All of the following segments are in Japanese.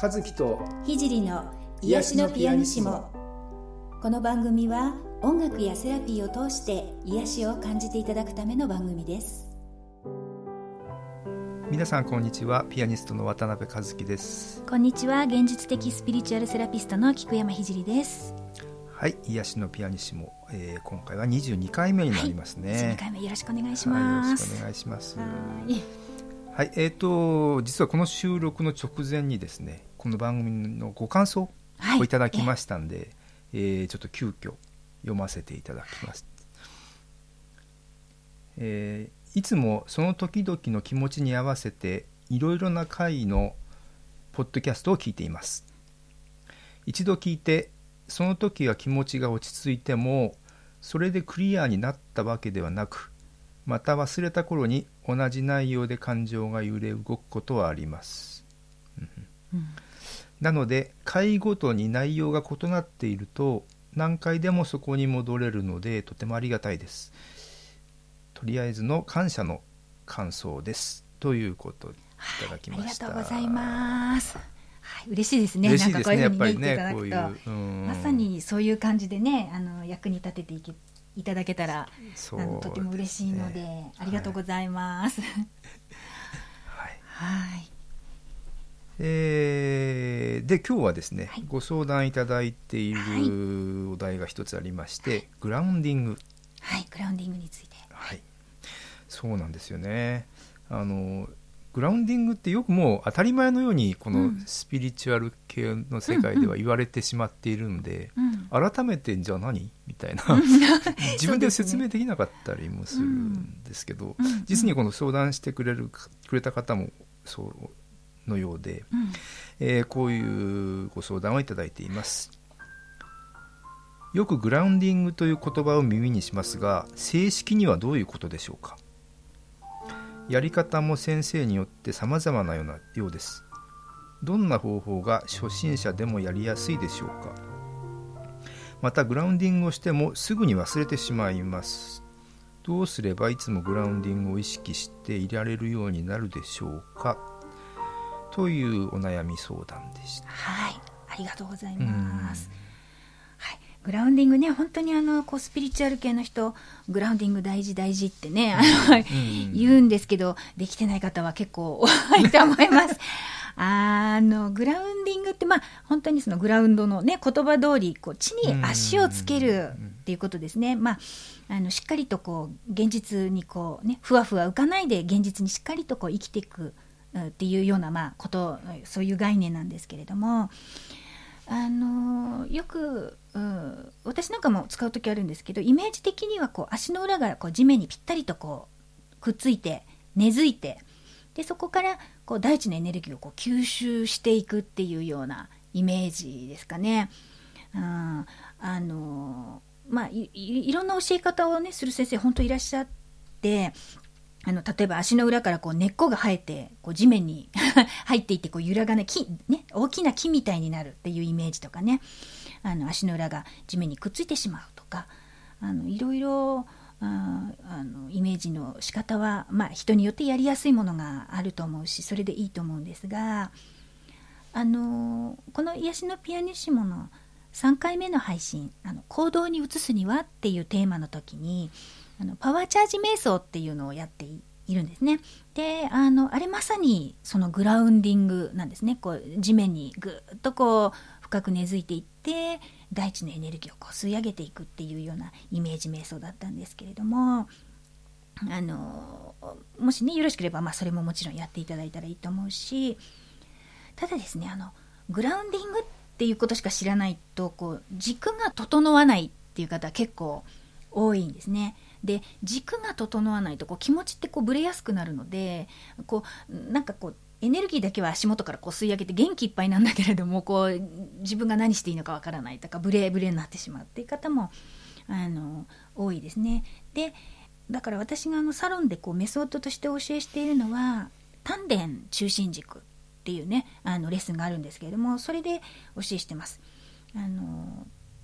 和樹と聖の癒しのピアニシモ。この番組は音楽やセラピーを通して癒しを感じていただくための番組です。皆さんこんにちは、ピアニストの渡辺和樹です。こんにちは、現実的スピリチュアルセラピストの菊山聖です。はい、癒しのピアニシモ、今回は22回目になりますね。はい、22回目よろしくお願いします。よろしくお願いします。はい、実はこの収録の直前にですね、この番組のご感想をいただきましたんで、はい、ちょっと急遽読ませていただきます。いつもその時々の気持ちに合わせていろいろな回のポッドキャストを聞いています。一度聞いてその時は気持ちが落ち着いてもそれでクリアになったわけではなく、また忘れた頃に同じ内容で感情が揺れ動くことはあります、なので回ごとに内容が異なっていると何回でもそこに戻れるのでとてもありがたいです。とりあえずの感謝の感想ですということいただきました。はい、ありがとうございます。はい、嬉しいですね。なんかこういうふうに言っていただくと、まさにそういう感じでね、役に立てていただけたら、とても嬉しいので、ありがとうございます。はい。はい。で今日はですね、はい、ご相談いただいているお題が一つありまして、はい、グラウンディング。はい、グラウンディングについて。はい。そうなんですよね。グラウンディングってよくもう当たり前のようにこのスピリチュアル系の世界では言われてしまっているので、改めてじゃあ何みたいな自分で説明できなかったりもするんですけど、実にこの相談してくれた方もそうのようで、こういうご相談をいただいています。よくグラウンディングという言葉を耳にしますが、正式にはどういうことでしょうか。やり方も先生によって様々なようです。どんな方法が初心者でもやりやすいでしょうか。またグラウンディングをしてもすぐに忘れてしまいます。どうすればいつもグラウンディングを意識していられるようになるでしょうか。というお悩み相談でした。はい、ありがとうございます。グラウンディングね、本当にこうスピリチュアル系の人、グラウンディング大事ってね、言うんですけど、できてない方は結構多いと思います。グラウンディングって、本当にそのグラウンドのね、言葉通りこう地に足をつけるっていうことですね。しっかりとこう現実にこうね、ふわふわ浮かないで現実にしっかりとこう生きていくっていうようなこと、そういう概念なんですけれども。よく、私なんかも使う時あるんですけど、イメージ的にはこう足の裏がこう地面にぴったりとこうくっついて根付いて、でそこからこう大地のエネルギーをこう吸収していくっていうようなイメージですかね。いろんな教え方をねする先生本当いらっしゃって、例えば足の裏からこう根っこが生えてこう地面に入っていってこう揺らがない木、ね、大きな木みたいになるっていうイメージとかね、足の裏が地面にくっついてしまうとか、いろいろイメージの仕方は、人によってやりやすいものがあると思うし、それでいいと思うんですが、この癒しのピアニッシモの3回目の配信、行動に移すにはっていうテーマの時に、パワーチャージ瞑想っていうのをやっているんですね。で、あれまさにそのグラウンディングなんですね。こう地面にぐっとこう深く根付いていって大地のエネルギーをこう吸い上げていくっていうようなイメージ瞑想だったんですけれども、もしねよろしければ、それももちろんやっていただいたらいいと思うし、ただですね、グラウンディングっていうことしか知らないとこう軸が整わないっていう方結構多いんですね。で、軸が整わないとこう気持ちってこうぶれやすくなるので、こうなんかこうエネルギーだけは足元からこう吸い上げて元気いっぱいなんだけれども、こう自分が何していいのかわからないとかブレになってしまうっていう方も多いですね。で、だから私がサロンでこうメソッドとしてお教えしているのは丹田中心軸っていうね、レッスンがあるんですけれども、それで教えしてます。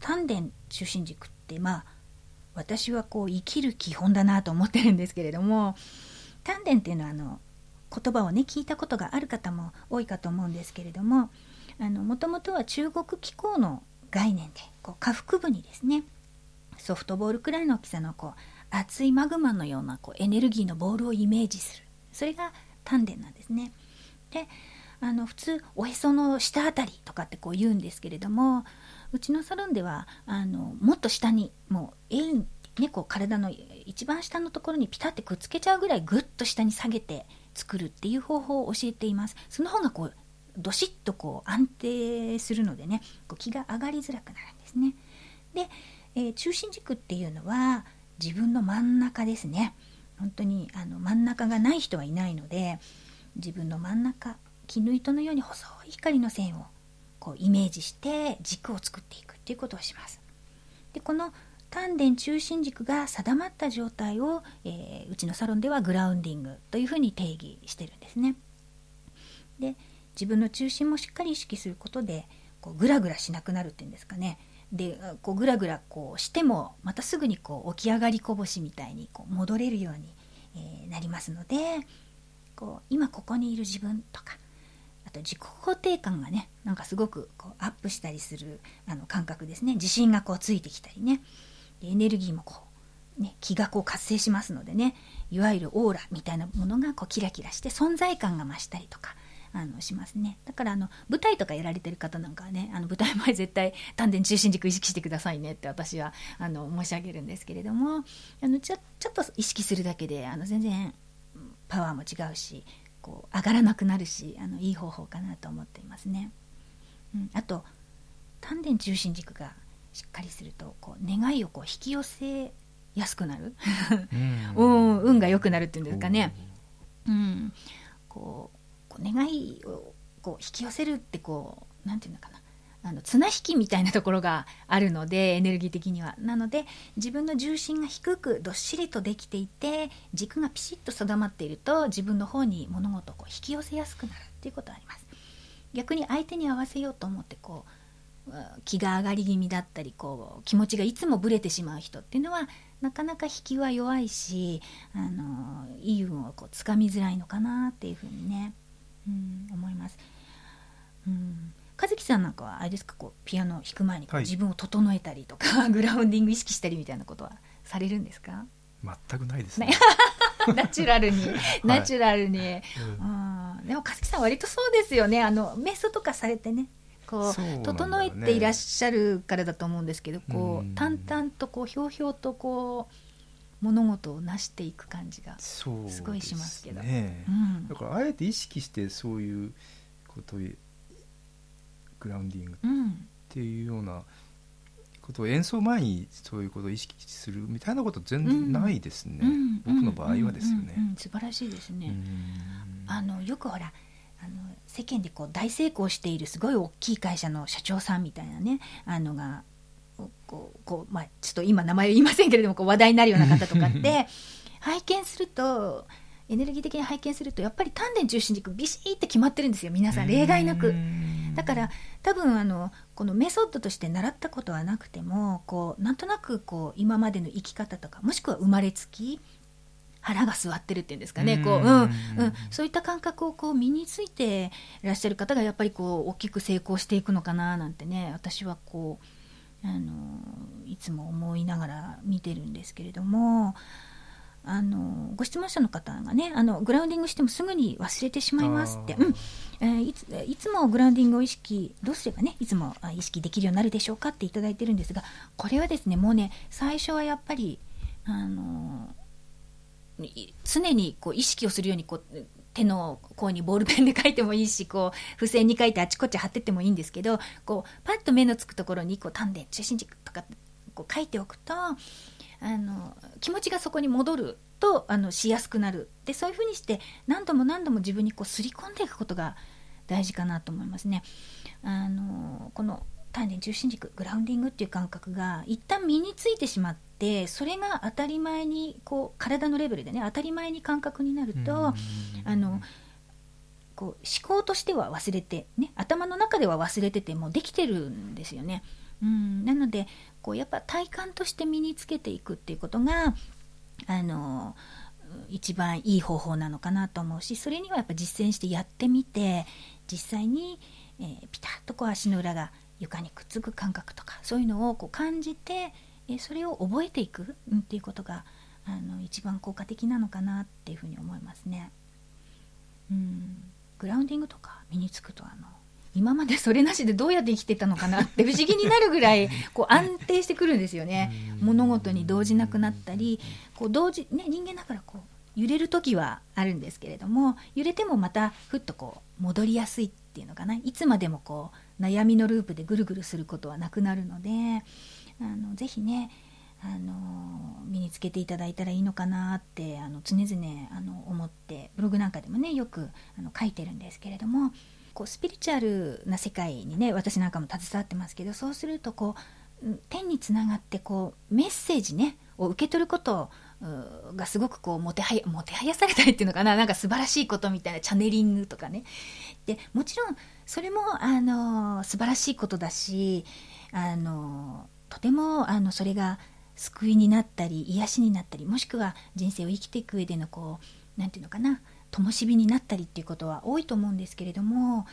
丹田中心軸って私はこう生きる基本だなと思ってるんですけれども、丹田っていうのは言葉をね聞いたことがある方も多いかと思うんですけれども、もともとは中国機構の概念で、こう下腹部にですね、ソフトボールくらいの大きさのこう熱いマグマのようなこうエネルギーのボールをイメージする、それが丹田なんですね。で、普通おへその下あたりとかってこう言うんですけれども、うちのサロンではもっと下にもうこう体の一番下のところにピタッてくっつけちゃうぐらいぐっと下に下げて作るっていう方法を教えています。その方がこうどしっとこう安定するのでね、こう気が上がりづらくなるんですね。で、中心軸っていうのは自分の真ん中ですね。本当に真ん中がない人はいないので、自分の真ん中、絹糸のように細い光の線をこうイメージして軸を作っていくっていうことをします。で、この丹田中心軸が定まった状態を、うちのサロンではグラウンディングというふうに定義してるんですね。で、自分の中心もしっかり意識することでこうグラグラしなくなるっていうんですかね。で、こうグラグラこうしてもまたすぐにこう起き上がりこぼしみたいにこう戻れるように、なりますので、こう今ここにいる自分とか、あと自己肯定感がね、なんかすごくこうアップしたりする感覚ですね。自信がこうついてきたりね、エネルギーもこう、ね、気がこう活性しますのでね、いわゆるオーラみたいなものがこうキラキラして存在感が増したりとかしますね。だから舞台とかやられてる方なんかはね、舞台前絶対丹田中心軸意識してくださいねって私は申し上げるんですけれども、ちょっと意識するだけで全然パワーも違うし、こう上がらなくなるし、いい方法かなと思っていますね。あと丹田中心軸がしっかりするとこう願いをこう引き寄せやすくなる運が良くなるっていうんですかね。こう願いをこう引き寄せるってこうなんていうのかな、綱引きみたいなところがあるので、エネルギー的にはなので、自分の重心が低くどっしりとできていて、軸がピシッと定まっていると自分の方に物事をこう引き寄せやすくなるっていうことがあります。逆に相手に合わせようと思ってこう気が上がり気味だったり、こう気持ちがいつもぶれてしまう人っていうのはなかなか引きは弱いし、いい運をこうつかみづらいのかなっていうふうにね、思います。和樹さんなんかはあれですか、こうピアノを弾く前に自分を整えたりとか、グラウンディング意識したりみたいなことはされるんですか？全くないですねナチュラルにナチュラルに、でも和樹さん割とそうですよね。瞑想とかされてね、こう整えていらっしゃるからだと思うんですけど、こう淡々とこうひょうひょうとこう物事を成していく感じがすごいしますけど、だからあえて意識してそういうことをグラウンディングっていうようなことを演奏前にそういうことを意識するみたいなこと全然ないですね、僕の場合はですよね。素晴らしいですね。よくほら世間でこう大成功しているすごい大きい会社の社長さんみたいなね、がこう、ちょっと今名前言いませんけれども、こう話題になるような方とかって拝見すると、エネルギー的に拝見するとやっぱり丹田中心軸ビシッて決まってるんですよ、皆さん例外なく。だから多分このメソッドとして習ったことはなくても、こうなんとなくこう今までの生き方とか、もしくは生まれつき腹が据わってるっていうんですかね、そういった感覚をこう身についていらっしゃる方がやっぱりこう大きく成功していくのかななんてね、私はこういつも思いながら見てるんですけれども、ご質問者の方がね、グラウンディングしてもすぐに忘れてしまいますって、いつもグラウンディングを意識どうすればねいつも意識できるようになるでしょうかっていただいてるんですが、これはですねもうね、最初はやっぱり常にこう意識をするようにこう手の甲にボールペンで書いてもいいし、こう付箋に書いてあちこち貼ってってもいいんですけど、こうパッと目のつくところにこう丹田中心軸とかこう書いておくと気持ちがそこに戻るとしやすくなる。で、そういうふうにして何度も何度も自分にこうすり込んでいくことが大事かなと思いますね。この丹田中心軸グラウンディングっていう感覚が一旦身についてしまって、それが当たり前にこう体のレベルでね当たり前に感覚になると、こう思考としては忘れて、ね、頭の中では忘れててもできてるんですよね。なのでこうやっぱ体感として身につけていくっていうことが一番いい方法なのかなと思うし、それにはやっぱ実践してやってみて、実際にピタッとこう足の裏が床にくっつく感覚とか、そういうのをこう感じて、それを覚えていくっていうことが一番効果的なのかなっていうふうに思いますね。グラウンディングとか身につくと今までそれなしでどうやって生きてたのかなって不思議になるぐらいこう安定してくるんですよね。物事に動じなくなったり、こう動じ、ね、人間だからこう揺れる時はあるんですけれども、揺れてもまたふっとこう戻りやすいっていうのかな、いつまでもこう悩みのループでぐるぐるすることはなくなるので、ぜひね身につけていただいたらいいのかなって常々思って、ブログなんかでもねよく書いてるんですけれども、こうスピリチュアルな世界にね私なんかも携わってますけど、そうするとこう天につながってこうメッセージねを受け取ることがすごくこうもてはやされたりっていうのかな、なんか素晴らしいことみたいなチャネリングとかね。でもちろんそれも素晴らしいことだし、とてもそれが救いになったり癒しになったり、もしくは人生を生きていく上でのこうなんていうのかな、灯火になったりっていうことは多いと思うんですけれども、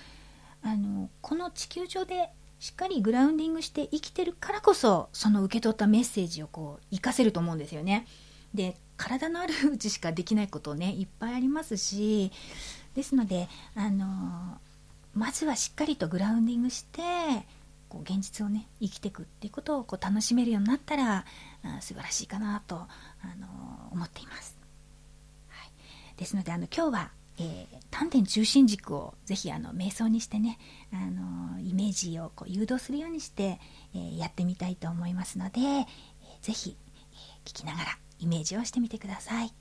この地球上でしっかりグラウンディングして生きてるからこそ、その受け取ったメッセージをこう活かせると思うんですよね。で、体のあるうちしかできないことねいっぱいありますし、ですのでまずはしっかりとグラウンディングして現実をね生きていくっていうことをこう楽しめるようになったら素晴らしいかなと思っています、はい、ですので今日は、丹田中心軸をぜひ瞑想にしてねイメージをこう誘導するようにして、やってみたいと思いますので、ぜひ、聞きながらイメージをしてみてください。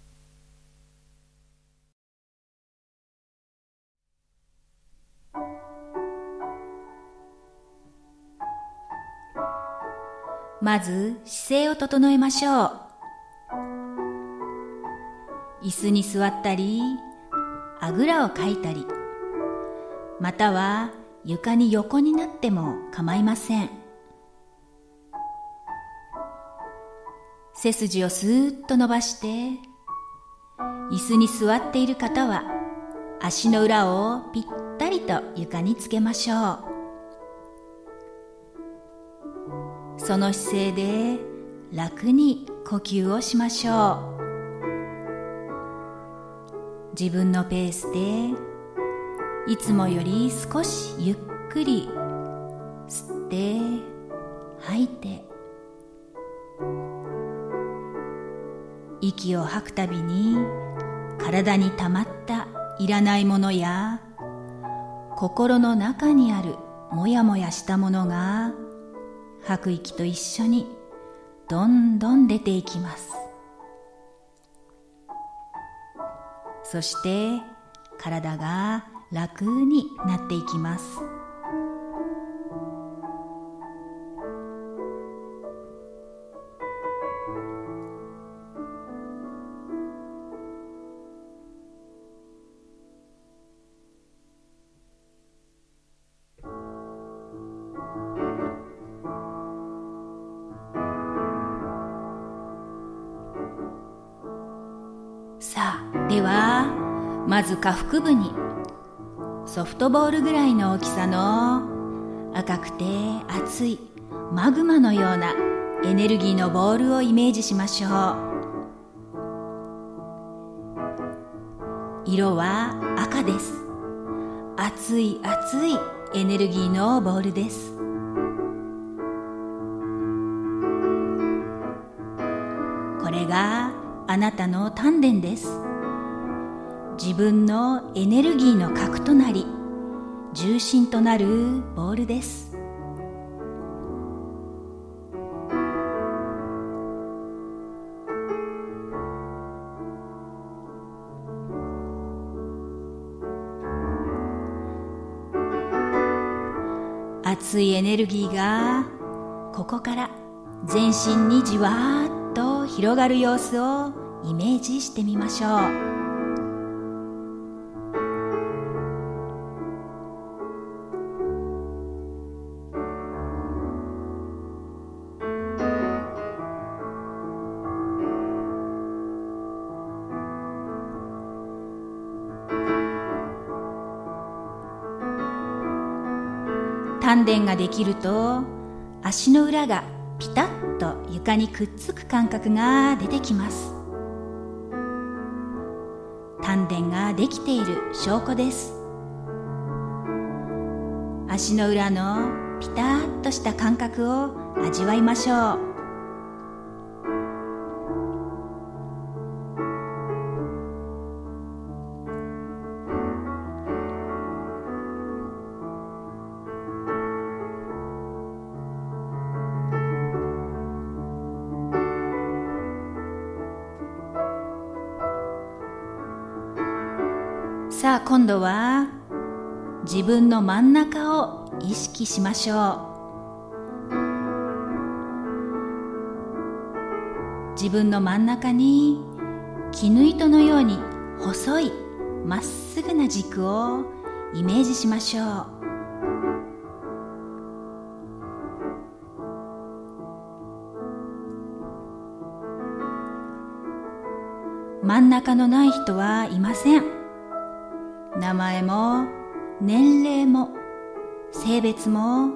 まず姿勢を整えましょう。椅子に座ったり、あぐらをかいたり、または床に横になっても構いません。背筋をスーッと伸ばして、椅子に座っている方は足の裏をぴったりと床につけましょう。その姿勢で楽に呼吸をしましょう。自分のペースでいつもより少しゆっくり吸って吐いて、息を吐くたびに体に溜まったいらないものや心の中にあるもやもやしたものが吐く息と一緒にどんどん出ていきます。そして体が楽になっていきます。ではまず下腹部にソフトボールぐらいの大きさの赤くて熱いマグマのようなエネルギーのボールをイメージしましょう。色は赤です。熱い熱いエネルギーのボールです。これがあなたの丹田です。自分のエネルギーの核となり重心となるボールです。熱いエネルギーがここから全身にじわーっと広がる様子をイメージしてみましょう。丹田ができると足の裏がピタッと床にくっつく感覚が出てきます。丹田ができている証拠です。足の裏のピタッとした感覚を味わいましょう。さあ今度は自分の真ん中を意識しましょう。自分の真ん中に絹糸のように細いまっすぐな軸をイメージしましょう。真ん中のない人はいません。名前も年齢も性別も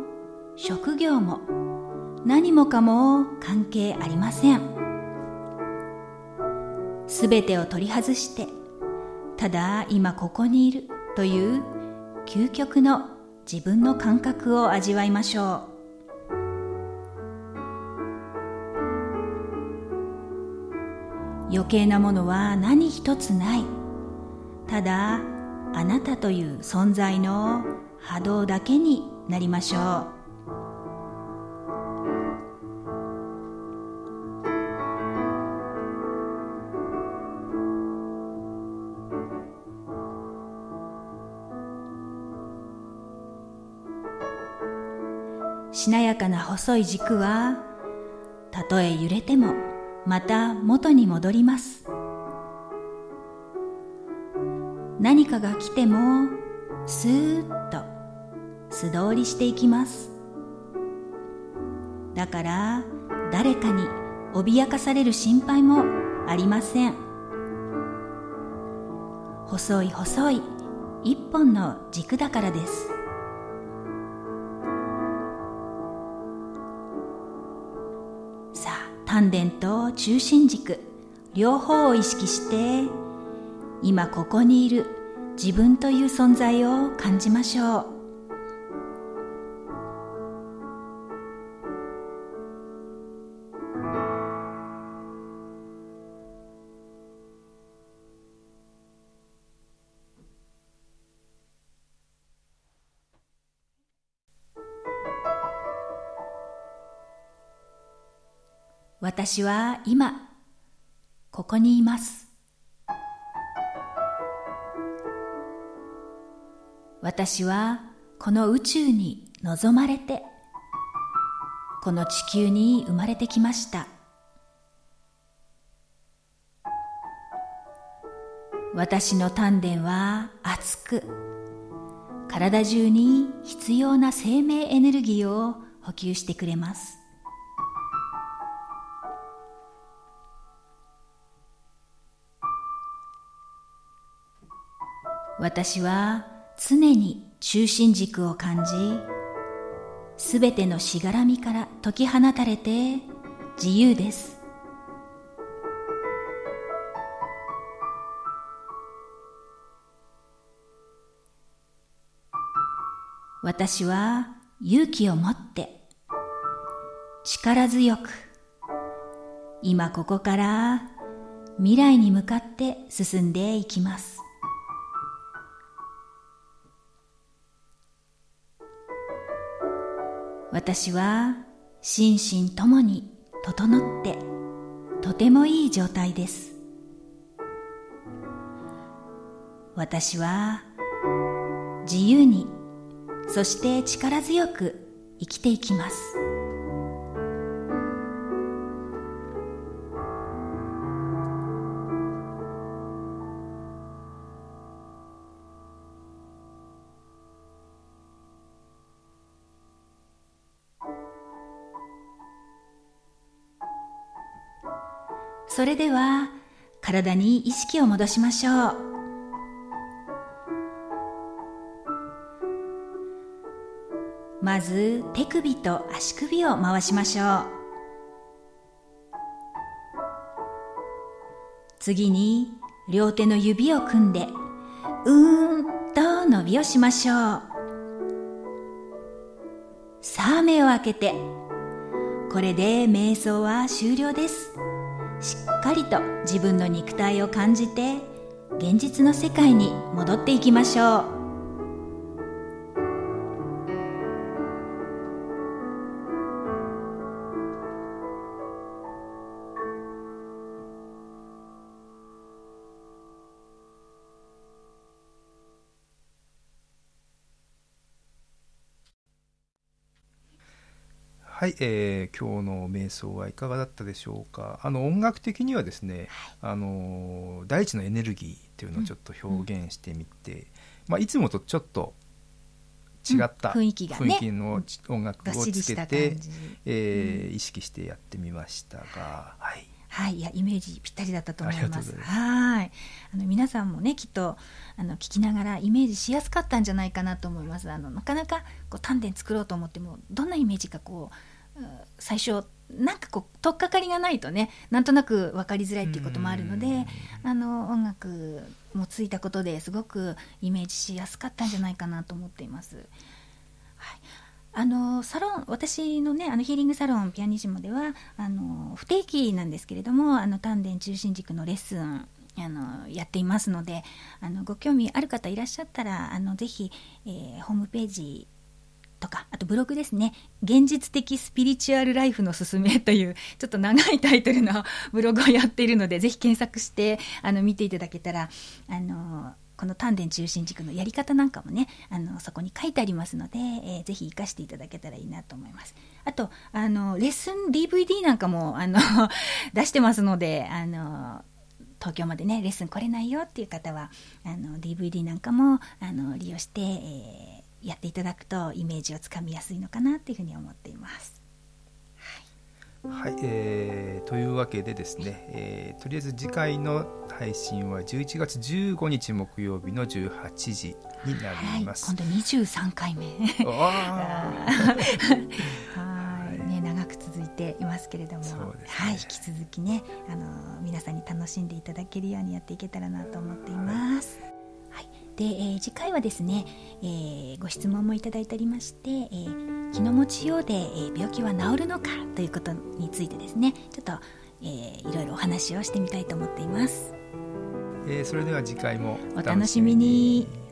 職業も何もかも関係ありません。すべてを取り外してただ今ここにいるという究極の自分の感覚を味わいましょう。余計なものは何一つない、ただあなたという存在の波動だけになりましょう。しなやかな細い軸はたとえ揺れてもまた元に戻ります。何かが来てもスーッと素通りしていきます。だから誰かに脅かされる心配もありません。細い細い一本の軸だからです。さあ丹田と中心軸両方を意識して今ここにいる自分という存在を感じましょう。私は今ここにいます。私はこの宇宙に望まれて、この地球に生まれてきました。私の丹田は熱く、体中に必要な生命エネルギーを補給してくれます。私は常に中心軸を感じ、すべてのしがらみから解き放たれて自由です。私は勇気を持って、力強く、今ここから未来に向かって進んでいきます。私は心身ともに整ってとてもいい状態です。私は自由に、そして力強く生きていきます。それでは体に意識を戻しましょう。まず手首と足首を回しましょう。次に両手の指を組んでうーんと伸びをしましょう。さあ目を開けて、これで瞑想は終了です。しっかりと自分の肉体を感じて現実の世界に戻っていきましょう。はい、今日の瞑想はいかがだったでしょうか。音楽的にはですね、大地のエネルギーというのをちょっと表現してみて、いつもとちょっと違った雰囲気の音楽をつけて、意識してやってみましたが、いやイメージぴったりだったと思います。はい、皆さんもねきっと聞きながらイメージしやすかったんじゃないかなと思います。なかなかこう丹田作ろうと思ってもどんなイメージかこう最初なんかこう取っかかりがないとねなんとなく分かりづらいっていうこともあるので音楽もついたことですごくイメージしやすかったんじゃないかなと思っています。はい、サロン私のねヒーリングサロンピアニッシモでは不定期なんですけれども丹田中心軸のレッスンやっていますのでご興味ある方いらっしゃったらぜひ、ホームページとかあとブログですね、現実的スピリチュアルライフのすすめというちょっと長いタイトルのブログをやっているのでぜひ検索して見ていただけたらこの丹田中心軸のやり方なんかもねそこに書いてありますので、ぜひ活かしていただけたらいいなと思います。あとレッスン DVD なんかも出してますので東京までねレッスン来れないよっていう方はDVD なんかも利用して、やっていただくとイメージをつかみやすいのかなっていうふうに思っています。というわけでですね、とりあえず次回の配信は11月15日木曜日の18時になります。今度23回目はい、長く続いていますけれども、引き続きね皆さんに楽しんでいただけるようにやっていけたらなと思っています。で次回はですね、ご質問もいただいておりまして、気の持ちようで、病気は治るのかということについてですねちょっと、いろいろお話をしてみたいと思っています。それでは次回もお楽しみに。